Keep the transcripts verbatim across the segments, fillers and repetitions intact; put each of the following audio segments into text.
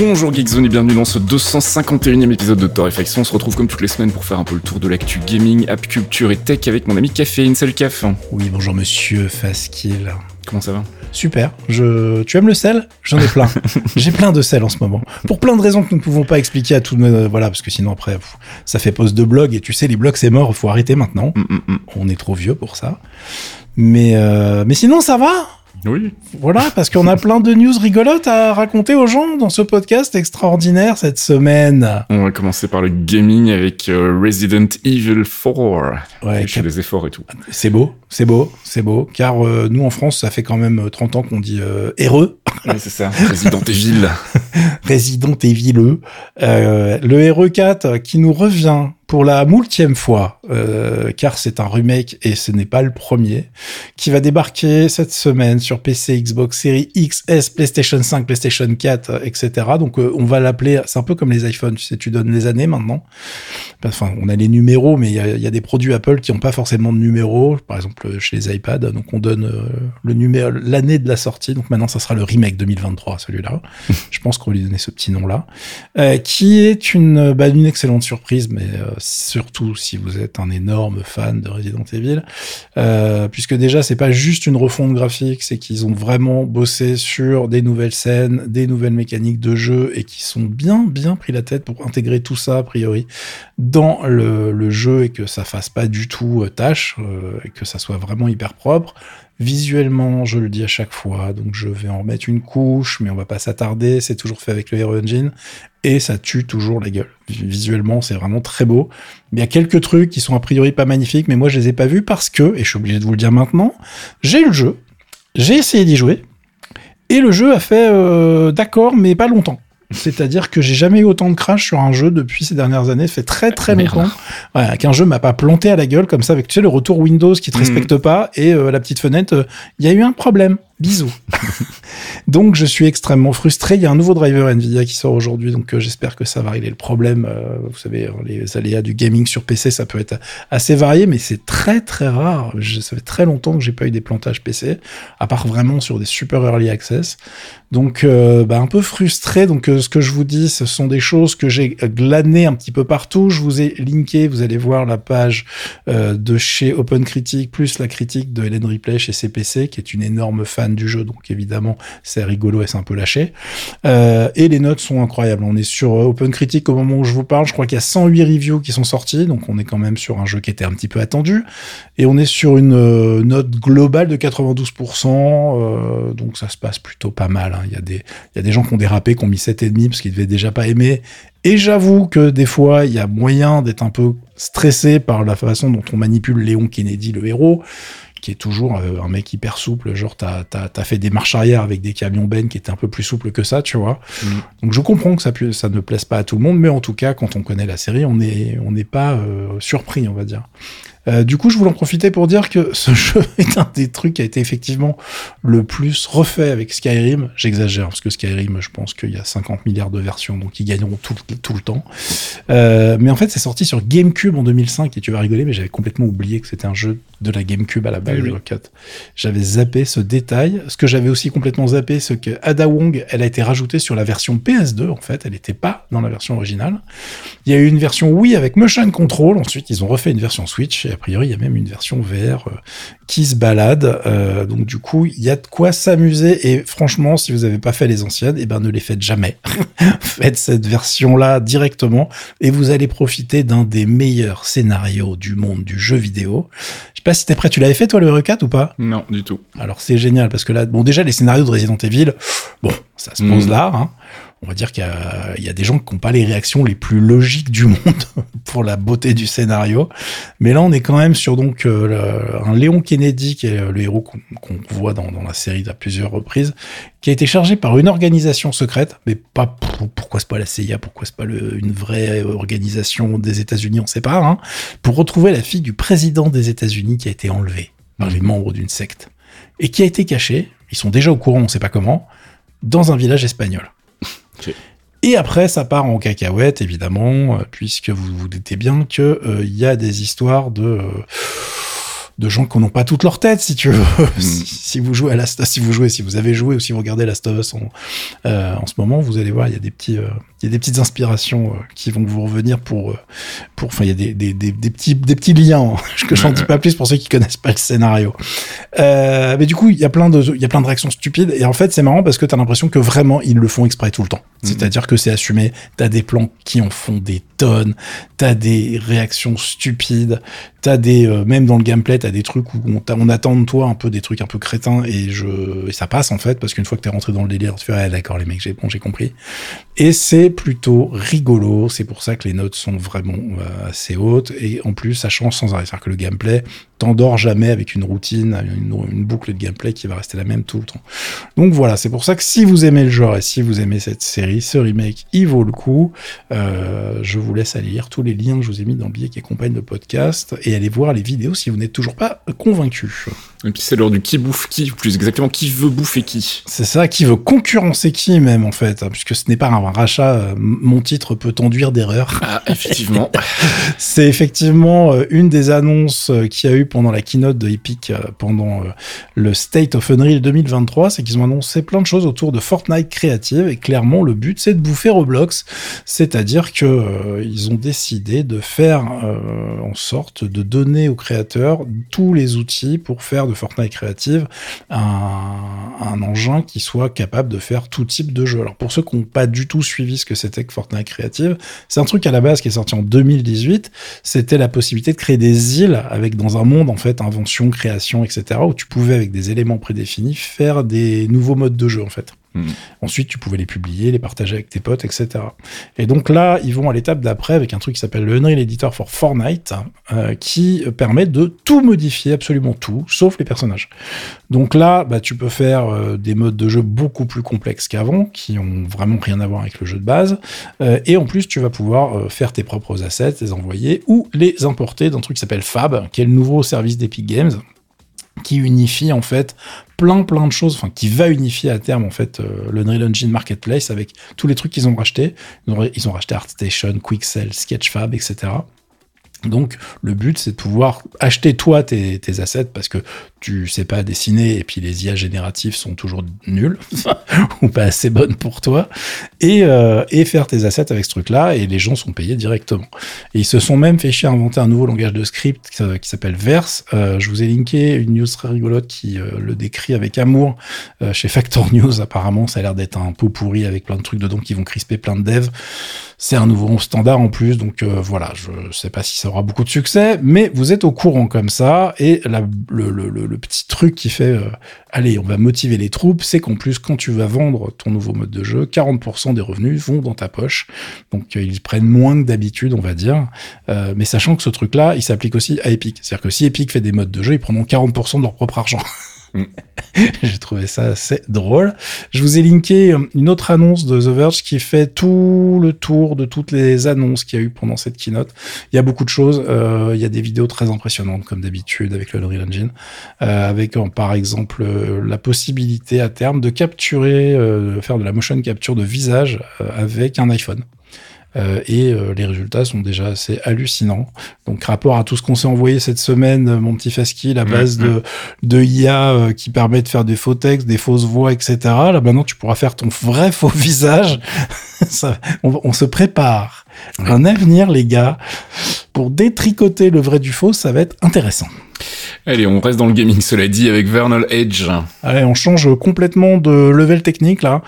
Bonjour Geekzone et bienvenue dans ce deux cent cinquante et unième épisode de Torréfaction. On se retrouve comme toutes les semaines pour faire un peu le tour de l'actu gaming, app culture et tech avec mon ami Caféine. Salut Caf. Oui, bonjour monsieur Faskil. Comment ça va ? Super. Je... Tu aimes le sel ? J'en ai plein. J'ai plein de sel en ce moment. Pour plein de raisons que nous ne pouvons pas expliquer à tout le monde. Voilà, parce que sinon après, pff, ça fait pause de blog et tu sais, les blogs c'est mort, faut arrêter maintenant. Mm-mm. On est trop vieux pour ça. Mais, euh... Mais sinon ça va ? Oui. Voilà, parce qu'on a plein de news rigolotes à raconter aux gens dans ce podcast extraordinaire cette semaine. On va commencer par le gaming avec euh, Resident Evil quatre. Ouais. Je fais des efforts et tout. C'est beau, c'est beau, c'est beau. Car euh, nous en France, ça fait quand même trente ans qu'on dit euh, R E. Oui, c'est ça. Resident Evil. Resident Evil E. Euh, le R E quatre qui nous revient pour la moultième fois, euh, car c'est un remake et ce n'est pas le premier, qui va débarquer cette semaine sur P C, Xbox, Series X, S, PlayStation cinq, PlayStation quatre, et cetera. Donc, euh, on va l'appeler, c'est un peu comme les iPhones, tu sais, tu donnes les années maintenant. Enfin, on a les numéros, mais il y a, y a des produits Apple qui n'ont pas forcément de numéros, par exemple chez les iPads, donc on donne euh, le numéro, l'année de la sortie. Donc maintenant, ça sera le remake deux mille vingt-trois, celui-là. Je pense qu'on va lui donner ce petit nom-là, euh, qui est une, bah, une excellente surprise, mais euh, surtout si vous êtes un énorme fan de Resident Evil, euh, puisque déjà c'est pas juste une refonte graphique, c'est qu'ils ont vraiment bossé sur des nouvelles scènes, des nouvelles mécaniques de jeu et qui sont bien bien pris la tête pour intégrer tout ça a priori dans le, le jeu et que ça fasse pas du tout tâche euh, et que ça soit vraiment hyper propre. Visuellement, je le dis à chaque fois, donc je vais en mettre une couche, mais on va pas s'attarder, c'est toujours fait avec le Hero Engine, et ça tue toujours la gueule. Visuellement, c'est vraiment très beau. Il y a quelques trucs qui sont a priori pas magnifiques, mais moi je les ai pas vus parce que, et je suis obligé de vous le dire maintenant, j'ai eu le jeu, j'ai essayé d'y jouer, et le jeu a fait euh, d'accord, mais pas longtemps. C'est-à-dire que j'ai jamais eu autant de crash sur un jeu depuis ces dernières années. Ça fait très très Merde. longtemps ouais, qu'un jeu m'a pas planté à la gueule comme ça avec, tu sais, le retour Windows qui te mmh. respecte pas et euh, la petite fenêtre, il euh, y a eu un problème. Bisous. Donc je suis extrêmement frustré. Il y a un nouveau driver Nvidia qui sort aujourd'hui, donc euh, j'espère que ça va régler le problème. Euh, vous savez, les aléas du gaming sur P C, ça peut être assez varié, mais c'est très très rare. Je, ça fait très longtemps que j'ai pas eu des plantages P C, à part vraiment sur des super early access. Donc euh, bah, un peu frustré. Donc euh, ce que je vous dis, ce sont des choses que j'ai glanées un petit peu partout. Je vous ai linké. Vous allez voir la page euh, de chez Open Critique plus la critique de Ellen Ripley chez C P C, qui est une énorme fan du jeu, donc évidemment c'est rigolo et c'est un peu lâché, euh, et les notes sont incroyables. On est sur Open Critique au moment où je vous parle, je crois qu'il y a cent huit reviews qui sont sorties, donc on est quand même sur un jeu qui était un petit peu attendu, et on est sur une euh, note globale de quatre-vingt-douze pour cent, euh, donc ça se passe plutôt pas mal, hein. Il y a des, il y a des gens qui ont dérapé, qui ont mis sept virgule cinq parce qu'ils devaient déjà pas aimer. Et j'avoue que des fois, il y a moyen d'être un peu stressé par la façon dont on manipule Léon Kennedy, le héros, qui est toujours euh, un mec hyper souple. Genre, t'as, t'as, t'as fait des marches arrière avec des camions Ben qui étaient un peu plus souples que ça, tu vois. Mmh. Donc, je comprends que ça, pu- ça ne plaise pas à tout le monde, mais en tout cas, quand on connaît la série, on n'est on n'est pas euh, surpris, on va dire. Euh, du coup, je voulais en profiter pour dire que ce jeu est un des trucs qui a été effectivement le plus refait avec Skyrim. J'exagère, parce que Skyrim, je pense qu'il y a cinquante milliards de versions, donc ils gagneront tout, tout le temps. Euh, mais en fait, c'est sorti sur GameCube en deux mille cinq, et tu vas rigoler, mais j'avais complètement oublié que c'était un jeu de la GameCube à la base. Oui, oui. J'avais zappé ce détail. Ce que j'avais aussi complètement zappé, c'est que Ada Wong, elle a été rajoutée sur la version P S deux, en fait. Elle n'était pas dans la version originale. Il y a eu une version Wii avec Motion Control. Ensuite, ils ont refait une version Switch, et a priori, il y a même une version V R euh, qui se balade. Euh, donc, du coup, il y a de quoi s'amuser. Et franchement, si vous n'avez pas fait les anciennes, eh ben, ne les faites jamais. Faites cette version-là directement et vous allez profiter d'un des meilleurs scénarios du monde du jeu vidéo. Je sais pas si t'es prêt. Tu l'avais fait, toi, le R E quatre ou pas ? Non, du tout. Alors, c'est génial parce que là, bon, déjà, les scénarios de Resident Evil, bon, ça se pose mmh. là, hein. on va dire qu'il y a, il y a des gens qui n'ont pas les réactions les plus logiques du monde pour la beauté du scénario. Mais là, on est quand même sur donc euh, le, un Léon Kennedy, qui est le héros qu'on, qu'on voit dans, dans la série à plusieurs reprises, qui a été chargé par une organisation secrète, mais pas pour, pourquoi c'est pas la C I A, pourquoi c'est pas le, une vraie organisation des États-Unis, on sait pas, hein, pour retrouver la fille du président des États-Unis qui a été enlevée par les membres d'une secte et qui a été cachée. Ils sont déjà au courant, on sait pas comment, dans un village espagnol. Okay. Et après, ça part en cacahuète, évidemment, puisque vous vous doutez bien qu'il euh, y a des histoires de, euh, de gens qui n'ont pas toute leur tête, si tu veux. Mm. si, si vous jouez à Last, si vous jouez, si vous avez joué ou si vous regardez Last of Us en, euh, en ce moment, vous allez voir, il y a des petits, il euh, y a des petites inspirations euh, qui vont vous revenir pour, pour, enfin, il y a des, des, des, des petits, des petits liens hein, que j'en dis pas plus pour ceux qui connaissent pas le scénario. Euh, mais du coup, il y a plein de, il y a plein de réactions stupides. Et en fait, c'est marrant parce que t'as l'impression que vraiment ils le font exprès tout le temps. Mm. C'est-à-dire que c'est assumé. T'as des plans qui en font des tonnes. T'as des réactions stupides. T'as des, euh, même dans le gameplay, t'as des trucs où on, on attend de toi un peu des trucs un peu crétins et je, et ça passe en fait parce qu'une fois que t'es rentré dans le délire, tu fais ah d'accord les mecs, j'ai bon j'ai compris. Et c'est plutôt rigolo, c'est pour ça que les notes sont vraiment euh, assez hautes et en plus ça change sans arrêt, c'est-à-dire que le gameplay t'endors jamais avec une routine, une, une boucle de gameplay qui va rester la même tout le temps. Donc voilà, c'est pour ça que si vous aimez le genre et si vous aimez cette série, ce remake, il vaut le coup. Euh, je vous laisse aller lire tous les liens que je vous ai mis dans le billet qui accompagne le podcast et allez voir les vidéos si vous n'êtes toujours pas convaincu. Et puis c'est l'heure du qui bouffe qui, plus exactement qui veut bouffer qui. C'est ça, qui veut concurrencer qui même en fait, hein, puisque ce n'est pas un rachat, euh, mon titre peut enduire d'erreur. Ah, effectivement. C'est effectivement euh, une des annonces euh, qu'il y a eu pendant la keynote de Epic, euh, pendant euh, le State of Unreal deux mille vingt-trois, c'est qu'ils ont annoncé plein de choses autour de Fortnite Creative et clairement le but c'est de bouffer Roblox, c'est-à-dire que euh, ils ont décidé de faire euh, en sorte de donner aux créateurs tous les outils pour faire de Fortnite Creative un, un engin qui soit capable de faire tout type de jeu. Alors pour ceux qui n'ont pas du tout suivi ce que c'était que Fortnite Creative, c'est un truc à la base qui est sorti en deux mille dix-huit, c'était la possibilité de créer des îles avec dans un monde en fait invention, création, et cetera où tu pouvais avec des éléments prédéfinis faire des nouveaux modes de jeu en fait. Mmh. Ensuite, tu pouvais les publier, les partager avec tes potes, et cetera. Et donc là, ils vont à l'étape d'après avec un truc qui s'appelle le Unreal Editor for Fortnite, euh, qui permet de tout modifier, absolument tout, sauf les personnages. Donc là, bah, tu peux faire euh, des modes de jeu beaucoup plus complexes qu'avant, qui ont vraiment rien à voir avec le jeu de base. Euh, et en plus, tu vas pouvoir euh, faire tes propres assets, les envoyer ou les importer d'un truc qui s'appelle Fab, qui est le nouveau service d'Epic Games, qui unifie en fait plein plein de choses, enfin qui va unifier à terme en fait euh, le Unreal Engine Marketplace avec tous les trucs qu'ils ont rachetés. Ils ont, ils ont racheté ArtStation, Quixel, Sketchfab, et cetera. Donc le but c'est de pouvoir acheter toi tes, tes assets parce que tu sais pas dessiner et puis les I A génératives sont toujours nulles ou pas assez bonnes pour toi et, euh, et faire tes assets avec ce truc là et les gens sont payés directement. Et ils se sont même fait chier à inventer un nouveau langage de script qui, qui s'appelle Verse. Euh, je vous ai linké une news très rigolote qui euh, le décrit avec amour euh, chez Factor News. Apparemment ça a l'air d'être un pot pourri avec plein de trucs dedans qui vont crisper plein de devs. C'est un nouveau standard en plus donc euh, voilà, je sais pas si ça aura beaucoup de succès, mais vous êtes au courant comme ça, et la, le, le, le petit truc qui fait euh, allez, on va motiver les troupes, c'est qu'en plus, quand tu vas vendre ton nouveau mode de jeu, quarante pour cent des revenus vont dans ta poche, donc euh, ils prennent moins que d'habitude, on va dire, euh, mais sachant que ce truc-là, il s'applique aussi à Epic, c'est-à-dire que si Epic fait des modes de jeu, ils prendront quarante pour cent de leur propre argent. J'ai trouvé ça assez drôle. Je vous ai linké une autre annonce de The Verge qui fait tout le tour de toutes les annonces qu'il y a eu pendant cette keynote. Il y a beaucoup de choses. Euh, il y a des vidéos très impressionnantes, comme d'habitude, avec le Unreal Engine. Euh, avec, euh, par exemple, euh, la possibilité à terme de capturer, euh, de faire de la motion capture de visage euh, avec un iPhone. Euh, et euh, les résultats sont déjà assez hallucinants. Donc, rapport à tout ce qu'on s'est envoyé cette semaine, euh, mon petit Fasky, la base de, de I A euh, qui permet de faire des faux textes, des fausses voix, et cetera. Là, maintenant, tu pourras faire ton vrai faux visage. Ça, on, on se prépare. Ouais. Un avenir, les gars, pour détricoter le vrai du faux, ça va être intéressant. Allez, on reste dans le gaming, cela dit, avec Vernal Edge. Allez, on change complètement de level technique, là.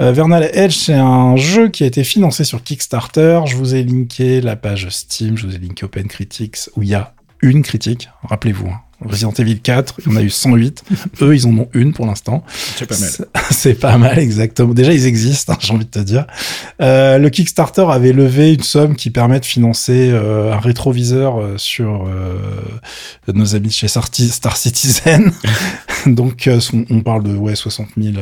Euh, Vernal Edge, c'est un jeu qui a été financé sur Kickstarter. Je vous ai linké la page Steam, je vous ai linké Open Critiques, où il y a une critique. Rappelez-vous, hein, Resident Evil quatre, il y en a eu cent huit. Eux, ils en ont une pour l'instant. C'est pas mal. C'est, c'est pas mal, exactement. Déjà, ils existent, hein, j'ai envie de te dire. Euh, le Kickstarter avait levé une somme qui permet de financer euh, un rétroviseur euh, sur euh, nos amis de chez Star Citizen. Donc, euh, on parle de ouais, soixante mille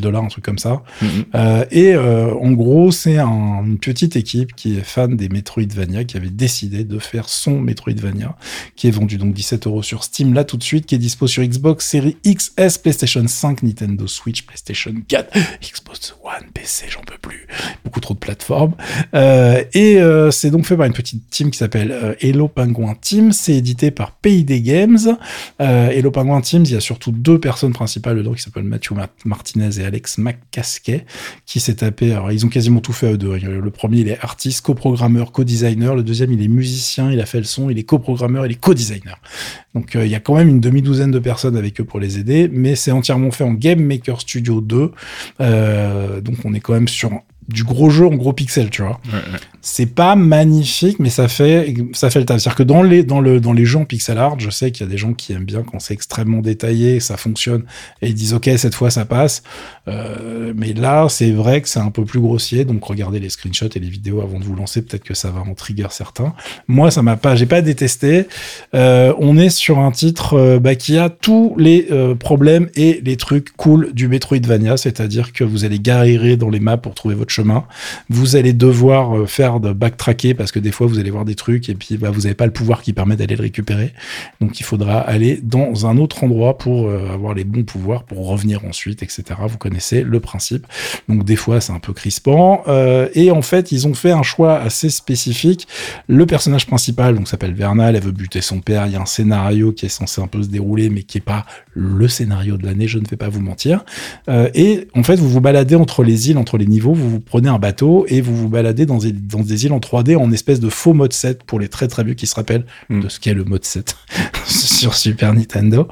dollars, un truc comme ça. Mm-hmm. Euh, et euh, en gros, c'est un, une petite équipe qui est fan des Metroidvania, qui avait décidé de faire son Metroidvania, qui est vendu donc dix-sept euros sur Steam là tout de suite, qui est dispo sur Xbox série X S, PlayStation cinq, Nintendo Switch, PlayStation quatre, Xbox One, P C, j'en peux plus, beaucoup trop de plateformes, euh, et euh, c'est donc fait par une petite team qui s'appelle euh, Hello Penguin Team. C'est édité par P I D Games. euh, Hello Penguin Team, il y a surtout deux personnes principales dedans qui s'appellent Mathieu Mart- Martinez et Alex McCaskey, qui s'est tapé, alors ils ont quasiment tout fait à eux deux. Le premier, il est artiste, coprogrammeur, co-designer. Le deuxième, il est musicien, il a fait le son, il est coprogrammeur, il est co-designer. Donc, il euh, y a quand même une demi-douzaine de personnes avec eux pour les aider, mais c'est entièrement fait en Game Maker Studio deux. Euh, donc, on est quand même sur du gros jeu en gros pixels, tu vois. Ouais, ouais. C'est pas magnifique, mais ça fait, ça fait le taf. C'est-à-dire que dans les, dans le, dans les jeux en pixel art, je sais qu'il y a des gens qui aiment bien quand c'est extrêmement détaillé, ça fonctionne, et ils disent, OK, cette fois, ça passe. Euh, mais là, c'est vrai que c'est un peu plus grossier, donc regardez les screenshots et les vidéos avant de vous lancer, peut-être que ça va en trigger certains. Moi, ça m'a pas, j'ai pas détesté. Euh, on est sur un titre, euh, bah, qui a tous les euh, problèmes et les trucs cool du Metroidvania, c'est-à-dire que vous allez galérer dans les maps pour trouver votre chemin. Vous allez devoir faire de backtracker parce que des fois vous allez voir des trucs et puis bah, vous n'avez pas le pouvoir qui permet d'aller le récupérer. Donc il faudra aller dans un autre endroit pour euh, avoir les bons pouvoirs pour revenir ensuite, et cetera. Vous connaissez le principe. Donc des fois c'est un peu crispant. Euh, et en fait ils ont fait un choix assez spécifique. Le personnage principal donc s'appelle Vernal, elle veut buter son père. Il y a un scénario qui est censé un peu se dérouler mais qui n'est pas le scénario de l'année, je ne vais pas vous mentir. Euh, et en fait vous vous baladez entre les îles, entre les niveaux, vous vous prenez un bateau et vous vous baladez dans des, dans des îles en trois D en espèce de faux mode sept pour les très très vieux qui se rappellent mmh. de ce qu'est le mode sept sur Super Nintendo.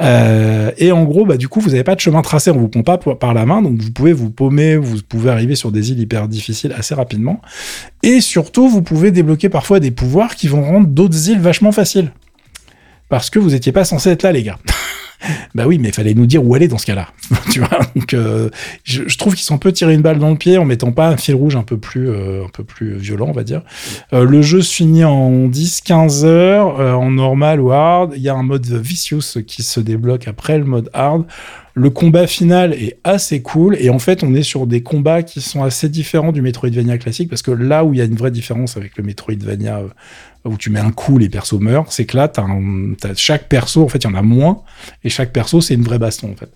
Euh, et en gros, bah, du coup, vous n'avez pas de chemin tracé, on vous prend pas par la main, donc vous pouvez vous paumer, vous pouvez arriver sur des îles hyper difficiles assez rapidement. Et surtout, vous pouvez débloquer parfois des pouvoirs qui vont rendre d'autres îles vachement faciles. Parce que vous n'étiez pas censé être là, les gars. Bah oui, mais il fallait nous dire où aller dans ce cas-là. Tu vois, donc euh, je, je trouve qu'ils sont un peu tirés une balle dans le pied en mettant pas un fil rouge un peu plus, euh, un peu plus violent, on va dire. Euh, le jeu se finit en dix à quinze heures, euh, en normal ou hard. Il y a un mode vicious qui se débloque après le mode hard. Le combat final est assez cool et en fait on est sur des combats qui sont assez différents du Metroidvania classique, parce que là où il y a une vraie différence avec le Metroidvania où tu mets un coup les persos meurent, c'est que là t'as, un, t'as chaque perso, en fait il y en a moins et chaque perso c'est une vraie baston en fait.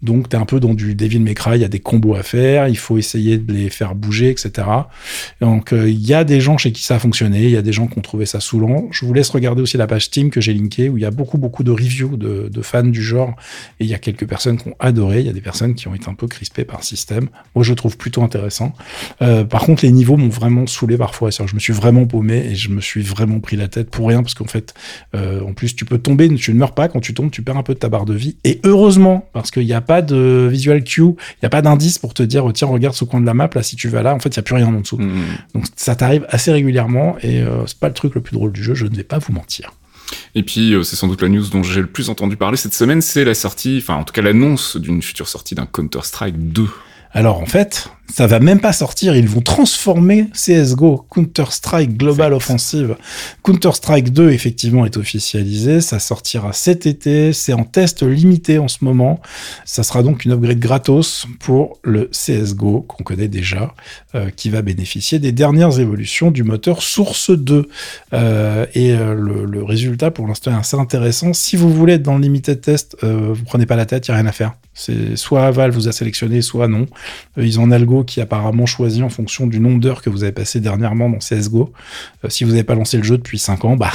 Donc t'es un peu dans du Devil May Cry, il y a des combos à faire, il faut essayer de les faire bouger, et cetera. Donc il euh, y a des gens chez qui ça a fonctionné, il y a des gens qui ont trouvé ça saoulant. Je vous laisse regarder aussi la page Steam que j'ai linkée où il y a beaucoup beaucoup de reviews de, de fans du genre et il y a quelques personnes ont adoré, il y a des personnes qui ont été un peu crispées par le système. Moi, je le trouve plutôt intéressant. Euh, par contre, les niveaux m'ont vraiment saoulé parfois. C'est-à-dire, je me suis vraiment paumé et je me suis vraiment pris la tête pour rien, parce qu'en fait, euh, en plus, tu peux tomber, tu ne meurs pas. Quand tu tombes, tu perds un peu de ta barre de vie. Et heureusement, parce qu'il n'y a pas de visual cue, il n'y a pas d'indice pour te dire, tiens, regarde ce coin de la map, là, si tu vas là, en fait, il n'y a plus rien en dessous. Mmh. Donc, ça t'arrive assez régulièrement et euh, c'est pas le truc le plus drôle du jeu, je ne vais pas vous mentir. Et puis, c'est sans doute la news dont j'ai le plus entendu parler cette semaine, c'est la sortie, enfin en tout cas l'annonce d'une future sortie d'un Counter-Strike deux. Alors en fait, ça va même pas sortir, ils vont transformer C S G O, Counter-Strike Global Offensive. Counter-Strike deux, effectivement, est officialisé, ça sortira cet été, c'est en test limité en ce moment. Ça sera donc une upgrade gratos pour le C S G O, qu'on connaît déjà, euh, qui va bénéficier des dernières évolutions du moteur Source deux. Euh, et euh, le, le résultat, pour l'instant, est assez intéressant. Si vous voulez être dans le limited test, euh, vous prenez pas la tête, il n'y a rien à faire. C'est soit Valve vous a sélectionné, soit non. Ils ont un algo qui est apparemment choisi en fonction du nombre d'heures que vous avez passé dernièrement dans C S G O. Euh, si vous n'avez pas lancé le jeu depuis cinq ans, bah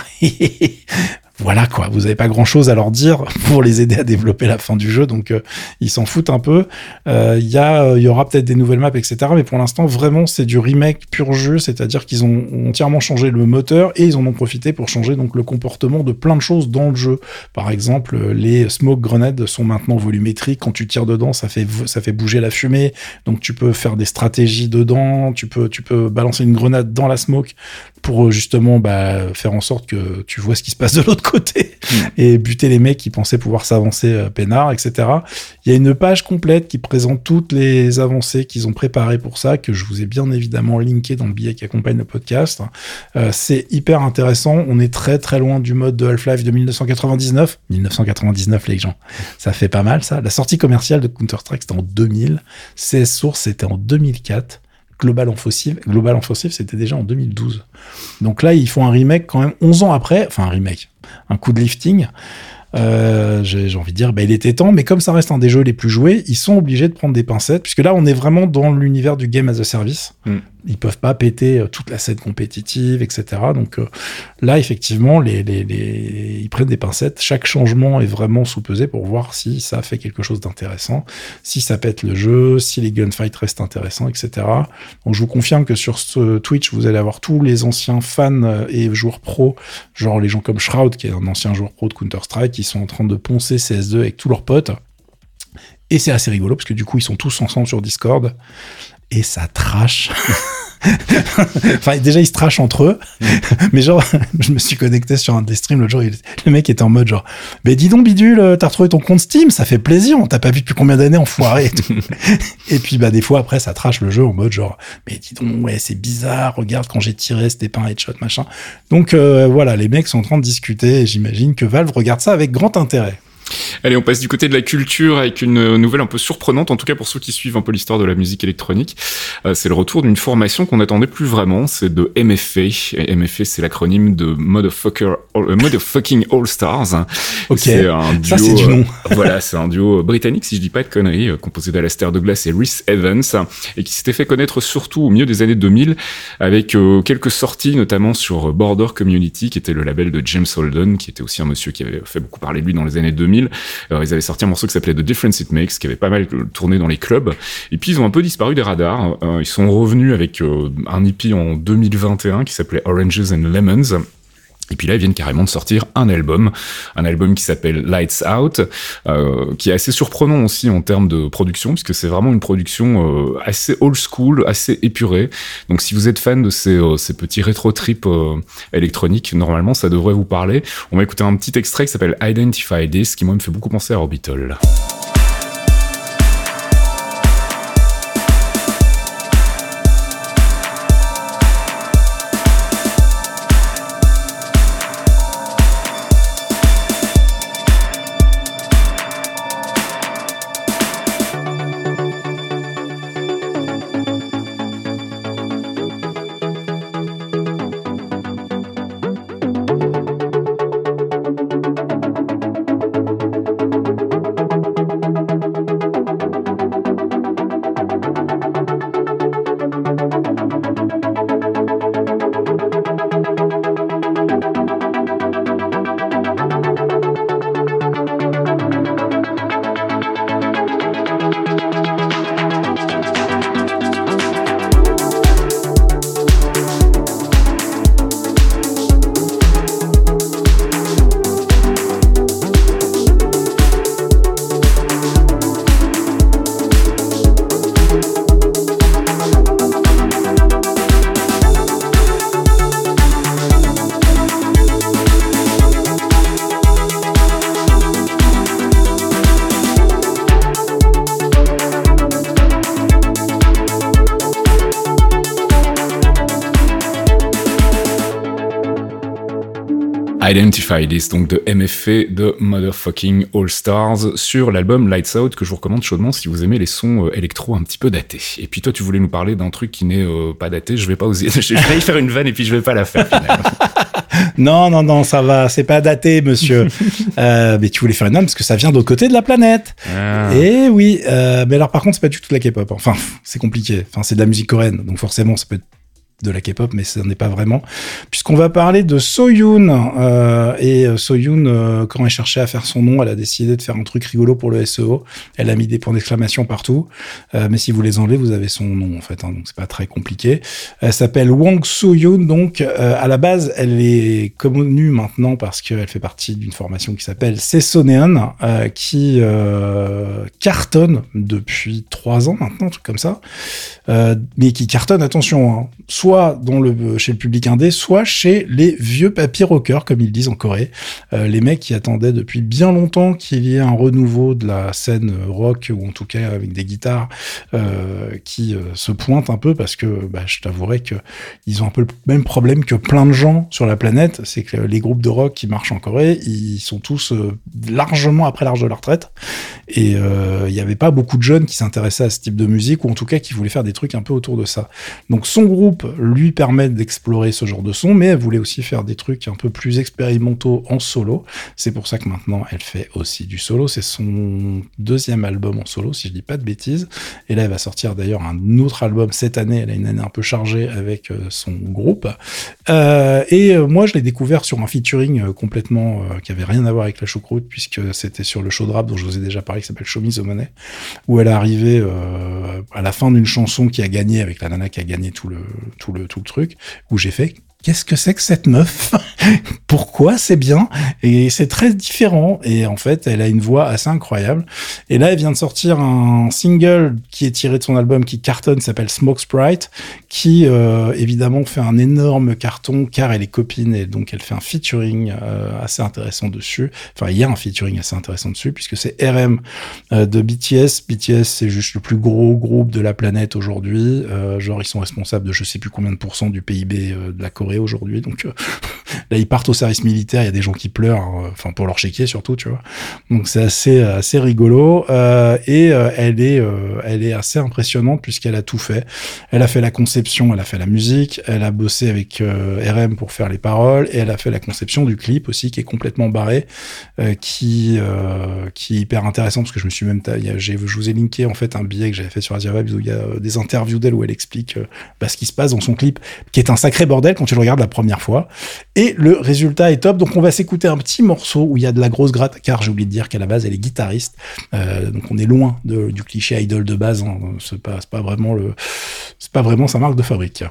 voilà quoi, vous n'avez pas grand chose à leur dire pour les aider à développer la fin du jeu, donc euh, ils s'en foutent un peu. Il euh, y, euh, y aura peut-être des nouvelles maps, et cetera. Mais pour l'instant, vraiment, c'est du remake pur jeu, c'est-à-dire qu'ils ont entièrement changé le moteur et ils en ont profité pour changer donc le comportement de plein de choses dans le jeu. Par exemple, les smoke grenades sont maintenant volumétriques. Quand tu tires dedans, ça fait ça fait bouger la fumée, donc tu peux faire des stratégies dedans. Tu peux tu peux balancer une grenade dans la smoke pour justement bah, faire en sorte que tu vois ce qui se passe de l'autre côté mmh. et buter les mecs qui pensaient pouvoir s'avancer euh, peinard, et cetera. Il y a une page complète qui présente toutes les avancées qu'ils ont préparées pour ça, que je vous ai bien évidemment linké dans le billet qui accompagne le podcast. Euh, c'est hyper intéressant. On est très très loin du mode de Half-Life de mille neuf cent quatre-vingt-dix-neuf. mille neuf cent quatre-vingt-dix-neuf, les gens. Ça fait pas mal, ça. La sortie commerciale de Counter-Strike, c'était en deux mille. C S Source, c'était en deux mille quatre. Global Offensive, Global Offensive, c'était déjà en deux mille douze. Donc là, ils font un remake quand même onze ans après, enfin un remake, un coup de lifting. Euh, j'ai, j'ai envie de dire, bah, il était temps, mais comme ça reste un des jeux les plus joués, ils sont obligés de prendre des pincettes, puisque là, on est vraiment dans l'univers du game as a service. Mm. Ils peuvent pas péter toute la scène compétitive, et cetera. Donc euh, là, effectivement, les, les, les... ils prennent des pincettes. Chaque changement est vraiment sous-pesé pour voir si ça fait quelque chose d'intéressant, si ça pète le jeu, si les gunfights restent intéressants, et cetera. Donc je vous confirme que sur ce Twitch, vous allez avoir tous les anciens fans et joueurs pro, genre les gens comme Shroud, qui est un ancien joueur pro de Counter-Strike, qui sont en train de poncer C S deux avec tous leurs potes. Et c'est assez rigolo, parce que du coup, ils sont tous ensemble sur Discord. Et ça trash. Enfin, déjà, ils se trashent entre eux. Mmh. Mais genre, je me suis connecté sur un des streams l'autre jour. Il, le mec était en mode genre, mais dis donc, Bidule, t'as retrouvé ton compte Steam, ça fait plaisir. On t'a pas vu depuis combien d'années, enfoiré. Et, tout. Et puis, bah, des fois, après, ça trash le jeu en mode genre, mais dis donc, ouais, c'est bizarre. Regarde, quand j'ai tiré, c'était pas un headshot, machin. Donc, euh, voilà, les mecs sont en train de discuter. Et j'imagine que Valve regarde ça avec grand intérêt. Allez, on passe du côté de la culture avec une nouvelle un peu surprenante, en tout cas pour ceux qui suivent un peu l'histoire de la musique électronique. Euh, c'est le retour d'une formation qu'on n'attendait plus vraiment, c'est de M F A. Et M F A, c'est l'acronyme de Motherfucker, all, uh, Motherfucking All Stars. Ok, c'est un duo, ça c'est du nom. Euh, voilà, c'est un duo britannique, si je dis pas de conneries, euh, composé d'Alastair Douglas et Rhys Evans, et qui s'était fait connaître surtout au milieu des années deux mille, avec euh, quelques sorties, notamment sur Border Community, qui était le label de James Holden, qui était aussi un monsieur qui avait fait beaucoup parler de lui dans les années deux mille. Alors, ils avaient sorti un morceau qui s'appelait The Difference It Makes, qui avait pas mal tourné dans les clubs. Et puis, ils ont un peu disparu des radars. Ils sont revenus avec un E P en deux mille vingt et un qui s'appelait Oranges and Lemons. Et puis là, ils viennent carrément de sortir un album, un album qui s'appelle Lights Out, euh, qui est assez surprenant aussi en termes de production, puisque c'est vraiment une production euh, assez old school, assez épurée. Donc si vous êtes fan de ces, euh, ces petits rétro-trips euh, électroniques, normalement, ça devrait vous parler. On va écouter un petit extrait qui s'appelle Identify This, qui moi me fait beaucoup penser à Orbital. Identify This, donc de M F A, de Motherfucking All Stars, sur l'album Lights Out, que je vous recommande chaudement si vous aimez les sons électro un petit peu datés. Et puis toi, tu voulais nous parler d'un truc qui n'est euh, pas daté, je vais pas oser, je vais y faire une vanne et puis je vais pas la faire finalement. Non, non, non, ça va, c'est pas daté, monsieur. euh, mais tu voulais faire une vanne parce que ça vient de l'autre côté de la planète. Ah. Et oui, euh, mais alors par contre, c'est pas du tout de la K-pop, hein. Enfin, c'est compliqué, enfin, c'est de la musique coréenne, donc forcément, ça peut être de la K-pop, mais ça n'est pas vraiment, puisqu'on va parler de Soyoon. Euh, et Soyoon, euh, quand elle cherchait à faire son nom, elle a décidé de faire un truc rigolo pour le S E O. Elle a mis des points d'exclamation partout, euh, mais si vous les enlevez, vous avez son nom en fait, hein, donc c'est pas très compliqué. Elle s'appelle Wang Soyoon, donc euh, à la base, elle est connue maintenant parce qu'elle fait partie d'une formation qui s'appelle Sesoneon, euh, qui euh, cartonne depuis trois ans maintenant, un truc comme ça, euh, mais qui cartonne, attention, hein, soit soit dans le, chez le public indé, soit chez les vieux papy rockers, comme ils disent en Corée. Euh, les mecs qui attendaient depuis bien longtemps qu'il y ait un renouveau de la scène rock, ou en tout cas avec des guitares euh, qui euh, se pointent un peu, parce que bah, je t'avouerai qu'ils ont un peu le même problème que plein de gens sur la planète, c'est que les groupes de rock qui marchent en Corée, ils sont tous euh, largement après l'âge de la retraite, et il euh, n'y avait pas beaucoup de jeunes qui s'intéressaient à ce type de musique, ou en tout cas qui voulaient faire des trucs un peu autour de ça. Donc son groupe lui permet d'explorer ce genre de son, mais elle voulait aussi faire des trucs un peu plus expérimentaux en solo. C'est pour ça que maintenant elle fait aussi du solo. C'est son deuxième album en solo, si je dis pas de bêtises. Et là, elle va sortir d'ailleurs un autre album cette année. Elle a une année un peu chargée avec son groupe. Euh, et moi, je l'ai découvert sur un featuring complètement euh, qui avait rien à voir avec la choucroute, puisque c'était sur le show de rap dont je vous ai déjà parlé, qui s'appelle Show Me the Money, où elle est arrivée euh, à la fin d'une chanson qui a gagné, avec la nana qui a gagné tout le, tout le, tout le truc, où j'ai fait « Qu'est-ce que c'est que cette meuf ?» Pourquoi c'est bien ? Et c'est très différent. Et en fait, elle a une voix assez incroyable. Et là, elle vient de sortir un single qui est tiré de son album qui cartonne, s'appelle Smoke Sprite, qui euh, évidemment fait un énorme carton car elle est copine et donc elle fait un featuring euh, assez intéressant dessus. Enfin, il y a un featuring assez intéressant dessus puisque c'est R M euh, de B T S. B T S, c'est juste le plus gros groupe de la planète aujourd'hui. Euh, genre, ils sont responsables de je sais plus combien de pourcents du P I B euh, de la Corée aujourd'hui. Donc euh, là, ils partent au service militaire, il y a des gens qui pleurent, hein, enfin pour leur chéquier surtout, tu vois. Donc c'est assez assez rigolo euh, et euh, elle est euh, elle est assez impressionnante puisqu'elle a tout fait. Elle a fait la conception, elle a fait la musique, elle a bossé avec euh, R M pour faire les paroles et elle a fait la conception du clip aussi qui est complètement barré, euh, qui euh, qui est hyper intéressant parce que je me suis même ta... j'ai je vous ai linké en fait un billet que j'avais fait sur Asia Vibes où il y a euh, des interviews d'elle où elle explique euh, bah, ce qui se passe dans son clip qui est un sacré bordel quand tu le regardes la première fois et le résultat est top. Donc on va s'écouter un petit morceau où il y a de la grosse gratte, car j'ai oublié de dire qu'à la base elle est guitariste, euh, donc on est loin de, du cliché idol de base, hein. c'est pas c'est pas vraiment le c'est pas vraiment sa marque de fabrique.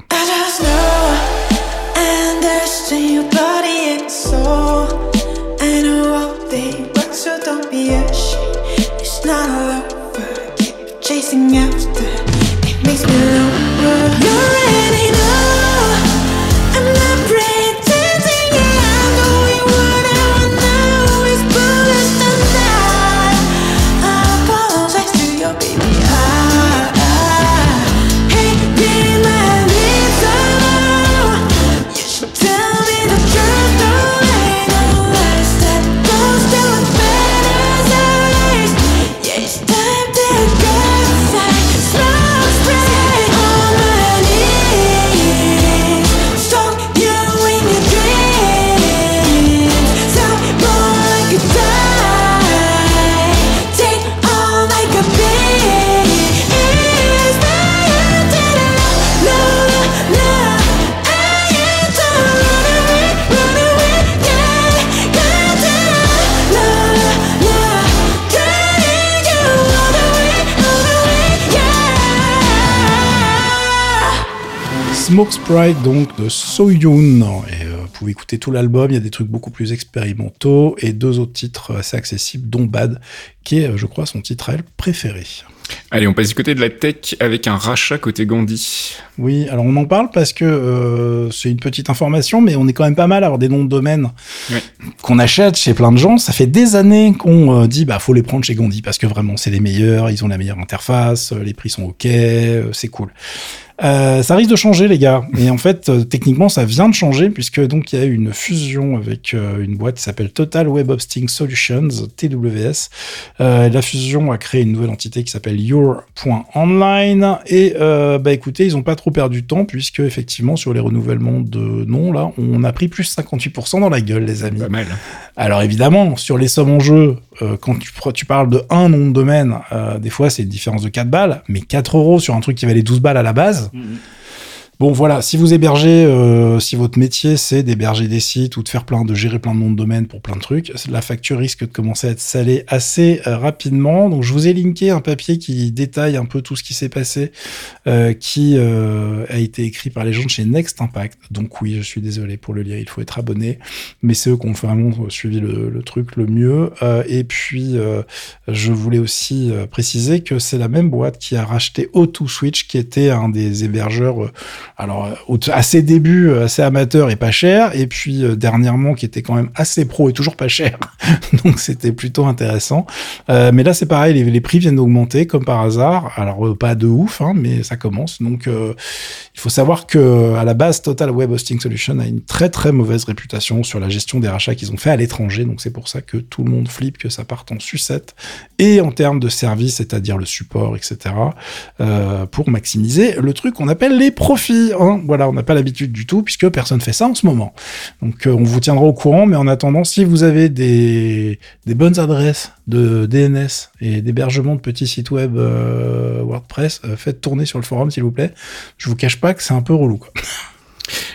Smoke Sprite, donc, de Soyoon. Et euh, vous pouvez écouter tout l'album. Il y a des trucs beaucoup plus expérimentaux et deux autres titres assez accessibles, dont Bad, qui est, je crois, son titre à elle préféré. Allez, on passe du côté de la tech avec un rachat côté Gandhi. Oui, alors on en parle parce que euh, c'est une petite information, mais on est quand même pas mal à avoir des noms de domaines ouais. qu'on achète chez plein de gens. Ça fait des années qu'on euh, dit bah faut les prendre chez Gandhi parce que vraiment c'est les meilleurs, ils ont la meilleure interface, les prix sont ok, euh, c'est cool. Euh, ça risque de changer les gars et en fait euh, techniquement ça vient de changer puisque donc il y a eu une fusion avec euh, une boîte qui s'appelle Total Web Hosting Solutions T W S. Euh, la fusion a créé une nouvelle entité qui s'appelle your point online et euh, bah écoutez ils ont pas trop perdu de temps puisque effectivement sur les renouvellements de noms là on a pris plus cinquante-huit pour cent dans la gueule les amis. Pas mal. Alors évidemment sur les sommes en jeu euh, quand tu, tu parles de un nom de domaine euh, des fois c'est une différence de quatre balles mais quatre euros sur un truc qui valait douze balles à la base. Mmh. Bon voilà, si vous hébergez, euh, si votre métier c'est d'héberger des sites ou de faire plein de gérer plein de noms de domaine pour plein de trucs, la facture risque de commencer à être salée assez euh, rapidement. Donc je vous ai linké un papier qui détaille un peu tout ce qui s'est passé, euh, qui euh, a été écrit par les gens de chez Next Impact. Donc oui, je suis désolé pour le lire, il faut être abonné, mais c'est eux qui ont vraiment suivi le, le truc le mieux. Euh, et puis euh, je voulais aussi euh, préciser que c'est la même boîte qui a racheté O deux Switch, qui était un des hébergeurs euh, alors à ses débuts assez amateur et pas cher, et puis euh, dernièrement qui était quand même assez pro et toujours pas cher, donc c'était plutôt intéressant. Euh, mais là c'est pareil, les, les prix viennent d'augmenter comme par hasard, alors euh, pas de ouf, hein, mais ça commence. Donc euh, il faut savoir que à la base Total Web Hosting Solution a une très très mauvaise réputation sur la gestion des rachats qu'ils ont fait à l'étranger, donc c'est pour ça que tout le monde flippe que ça parte en sucette, et en termes de services, c'est-à-dire le support, et cetera, euh, pour maximiser le truc qu'on appelle les profits. Hein. Voilà, on n'a pas l'habitude du tout, puisque personne fait ça en ce moment. Donc, euh, on vous tiendra au courant, mais en attendant, si vous avez des, des bonnes adresses de D N S et d'hébergement de petits sites web euh, WordPress, euh, faites tourner sur le forum, s'il vous plaît. Je vous cache pas que c'est un peu relou, quoi.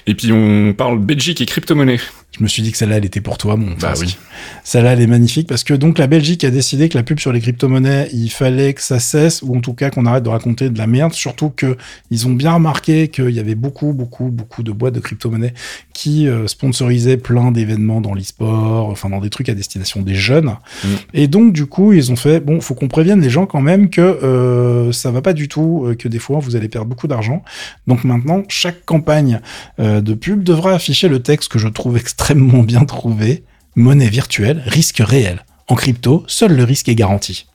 Et puis, on parle Belgique et crypto-monnaie. Je me suis dit que celle-là, elle était pour toi, mon frère. Bah oui. Celle-là, elle est magnifique parce que donc la Belgique a décidé que la pub sur les crypto-monnaies, il fallait que ça cesse, ou en tout cas qu'on arrête de raconter de la merde. Surtout que ils ont bien remarqué qu'il y avait beaucoup, beaucoup, beaucoup de boîtes de crypto-monnaies qui euh, sponsorisaient plein d'événements dans l'e-sport, enfin dans des trucs à destination des jeunes. Mmh. Et donc du coup, ils ont fait bon, faut qu'on prévienne les gens quand même que euh, ça va pas du tout, euh, que des fois vous allez perdre beaucoup d'argent. Donc maintenant, chaque campagne euh, de pub devra afficher le texte que je trouve extrêmement extrêmement bien trouvé. Monnaie virtuelle, risque réel. En crypto, seul le risque est garanti.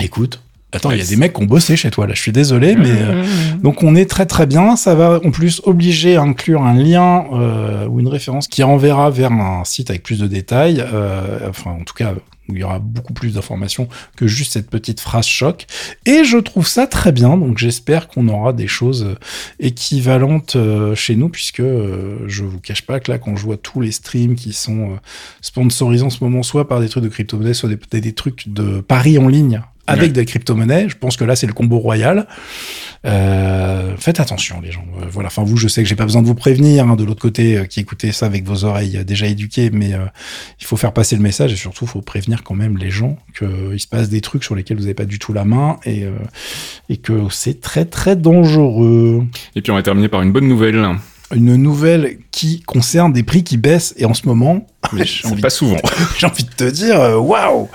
Écoute, attends, il y a des mecs qui ont bossé chez toi, là. Je suis désolé, mais euh, donc on est très très bien. Ça va en plus obliger à inclure un lien euh, ou une référence qui renverra vers un site avec plus de détails. Euh, enfin, en tout cas, où il y aura beaucoup plus d'informations que juste cette petite phrase choc. Et je trouve ça très bien, donc j'espère qu'on aura des choses équivalentes chez nous, puisque je vous cache pas que là, quand je vois tous les streams qui sont sponsorisés en ce moment, soit par des trucs de crypto-monnaie, soit des, des trucs de paris en ligne avec ouais. des crypto-monnaies, je pense que là, c'est le combo royal. Euh, faites attention, les gens. Euh, voilà. Enfin, vous, je sais que j'ai pas besoin de vous prévenir, hein, de l'autre côté, euh, qui écoutez ça avec vos oreilles euh, déjà éduquées, mais euh, il faut faire passer le message et surtout, il faut prévenir quand même les gens qu'il euh, se passe des trucs sur lesquels vous n'avez pas du tout la main et, euh, et que c'est très, très dangereux. Et puis, on va terminer par une bonne nouvelle. Une nouvelle qui concerne des prix qui baissent et en ce moment... Mais j'ai envie pas de, souvent. J'ai envie de te dire, waouh, wow,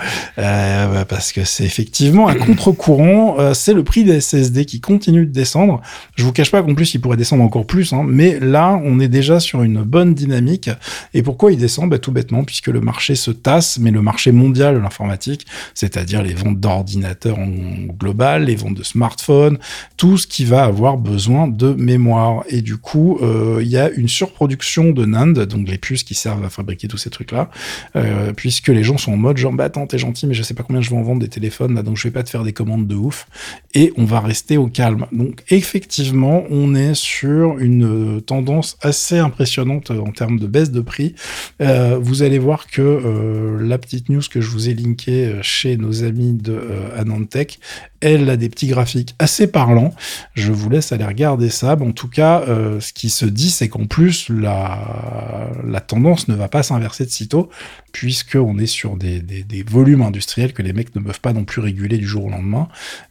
parce que c'est effectivement un contre-courant. Euh, c'est le prix des S S D qui continue de descendre. Je vous cache pas qu'en plus, il pourrait descendre encore plus, hein, mais là, on est déjà sur une bonne dynamique. Et pourquoi il descend? Bah, tout bêtement, puisque le marché se tasse, mais le marché mondial de l'informatique, c'est-à-dire les ventes d'ordinateurs en global, les ventes de smartphones, tout ce qui va avoir besoin de mémoire. Et du coup, il euh, y a une surproduction de NAND, donc les puces qui servent à fabriquer tout ces trucs-là, euh, puisque les gens sont en mode genre, bah attends, t'es gentil, mais je sais pas combien je vais en vendre des téléphones, là, donc je vais pas te faire des commandes de ouf, et on va rester au calme. Donc, effectivement, on est sur une tendance assez impressionnante en termes de baisse de prix. Euh, vous allez voir que euh, la petite news que je vous ai linkée chez nos amis de euh, Anantech, elle a des petits graphiques assez parlants. Je vous laisse aller regarder ça. Bon, en tout cas, euh, ce qui se dit, c'est qu'en plus, la, la tendance ne va pas s'inverser de sitôt, puisqu'on est sur des, des, des volumes industriels que les mecs ne peuvent pas non plus réguler du jour au lendemain,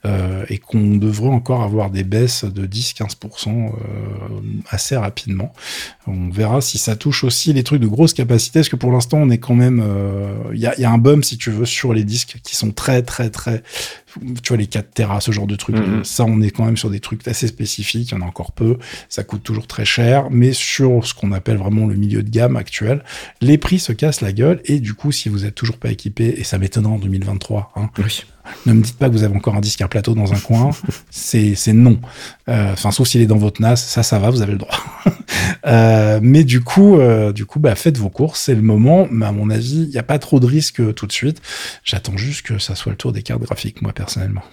euh, et qu'on devrait encore avoir des baisses de dix à quinze pour cent euh, assez rapidement. On verra si ça touche aussi les trucs de grosse capacité, parce que pour l'instant, on est quand même... Il euh, y, a, y a un bum, si tu veux, sur les disques qui sont très, très, très... Tu vois, les quatre téras, ce genre de trucs. Mmh. Ça, on est quand même sur des trucs assez spécifiques. Il y en a encore peu. Ça coûte toujours très cher. Mais sur ce qu'on appelle vraiment le milieu de gamme actuel, les prix se cassent la gueule. Et du coup, si vous êtes toujours pas équipé, et ça m'étonnera en deux mille vingt-trois, hein, oui. Ne me dites pas que vous avez encore un disque, un plateau dans un coin. C'est, c'est non. Enfin, euh, sauf s'il est dans votre N A S. Ça, ça va, vous avez le droit. euh, mais du coup, euh, du coup, bah, faites vos courses. C'est le moment. Mais à mon avis, il n'y a pas trop de risques tout de suite. J'attends juste que ça soit le tour des cartes graphiques, moi, personnellement.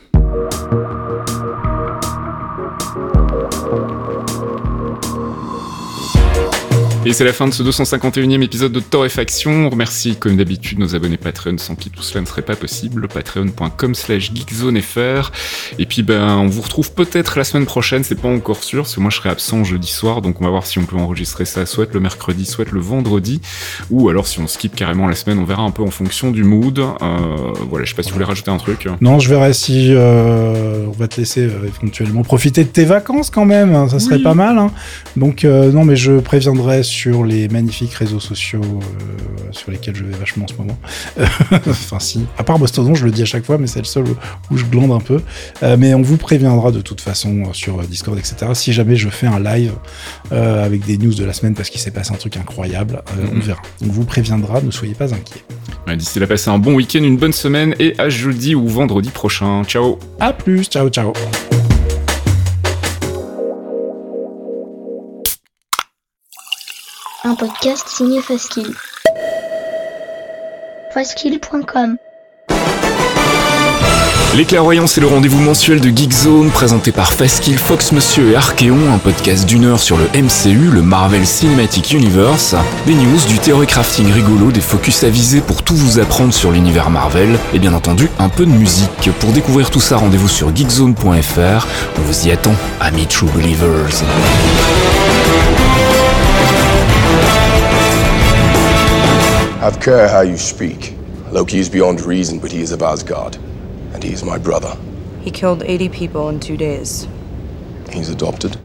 Et c'est la fin de ce deux cent cinquante et unième épisode de Torréfaction. On remercie comme d'habitude nos abonnés Patreon, sans qui tout cela ne serait pas possible. patreon point com slash geekzonefr. Et puis ben on vous retrouve peut-être la semaine prochaine, c'est pas encore sûr, parce que moi je serai absent jeudi soir, donc on va voir si on peut enregistrer ça soit le mercredi, soit le vendredi, ou alors si on skip carrément la semaine, on verra un peu en fonction du mood. Euh, voilà, je sais pas si vous voulez rajouter un truc. Non, je verrai si euh, on va te laisser euh, éventuellement profiter de tes vacances quand même, ça serait oui. pas mal. Hein. Donc euh, non, mais je préviendrai sur sur les magnifiques réseaux sociaux euh, sur lesquels je vais vachement en ce moment. Enfin si, à part Mastodon, je le dis à chaque fois, mais c'est le seul où je glande un peu. Euh, mais on vous préviendra de toute façon sur Discord, et cetera. Si jamais je fais un live euh, avec des news de la semaine parce qu'il s'est passé un truc incroyable, euh, mm-hmm. on verra. On vous préviendra, ne soyez pas inquiets. Ouais, d'ici là, passez un bon week-end, une bonne semaine et à jeudi ou vendredi prochain. Ciao. À plus, ciao, ciao. Un podcast signé Faskill. Faskill point com. Les Clairvoyants, c'est le rendez-vous mensuel de Geekzone, présenté par Faskill, Fox Monsieur et Archéon, un podcast d'une heure sur le M C U, le Marvel Cinematic Universe, des news, du théorie crafting rigolo, des focus avisés pour tout vous apprendre sur l'univers Marvel, et bien entendu, un peu de musique. Pour découvrir tout ça, rendez-vous sur geekzone point f r, on vous y attend, amis True Believers. I care how you speak. Loki is beyond reason, but he is of Asgard. And he is my brother. He killed eighty people in two days. He's adopted.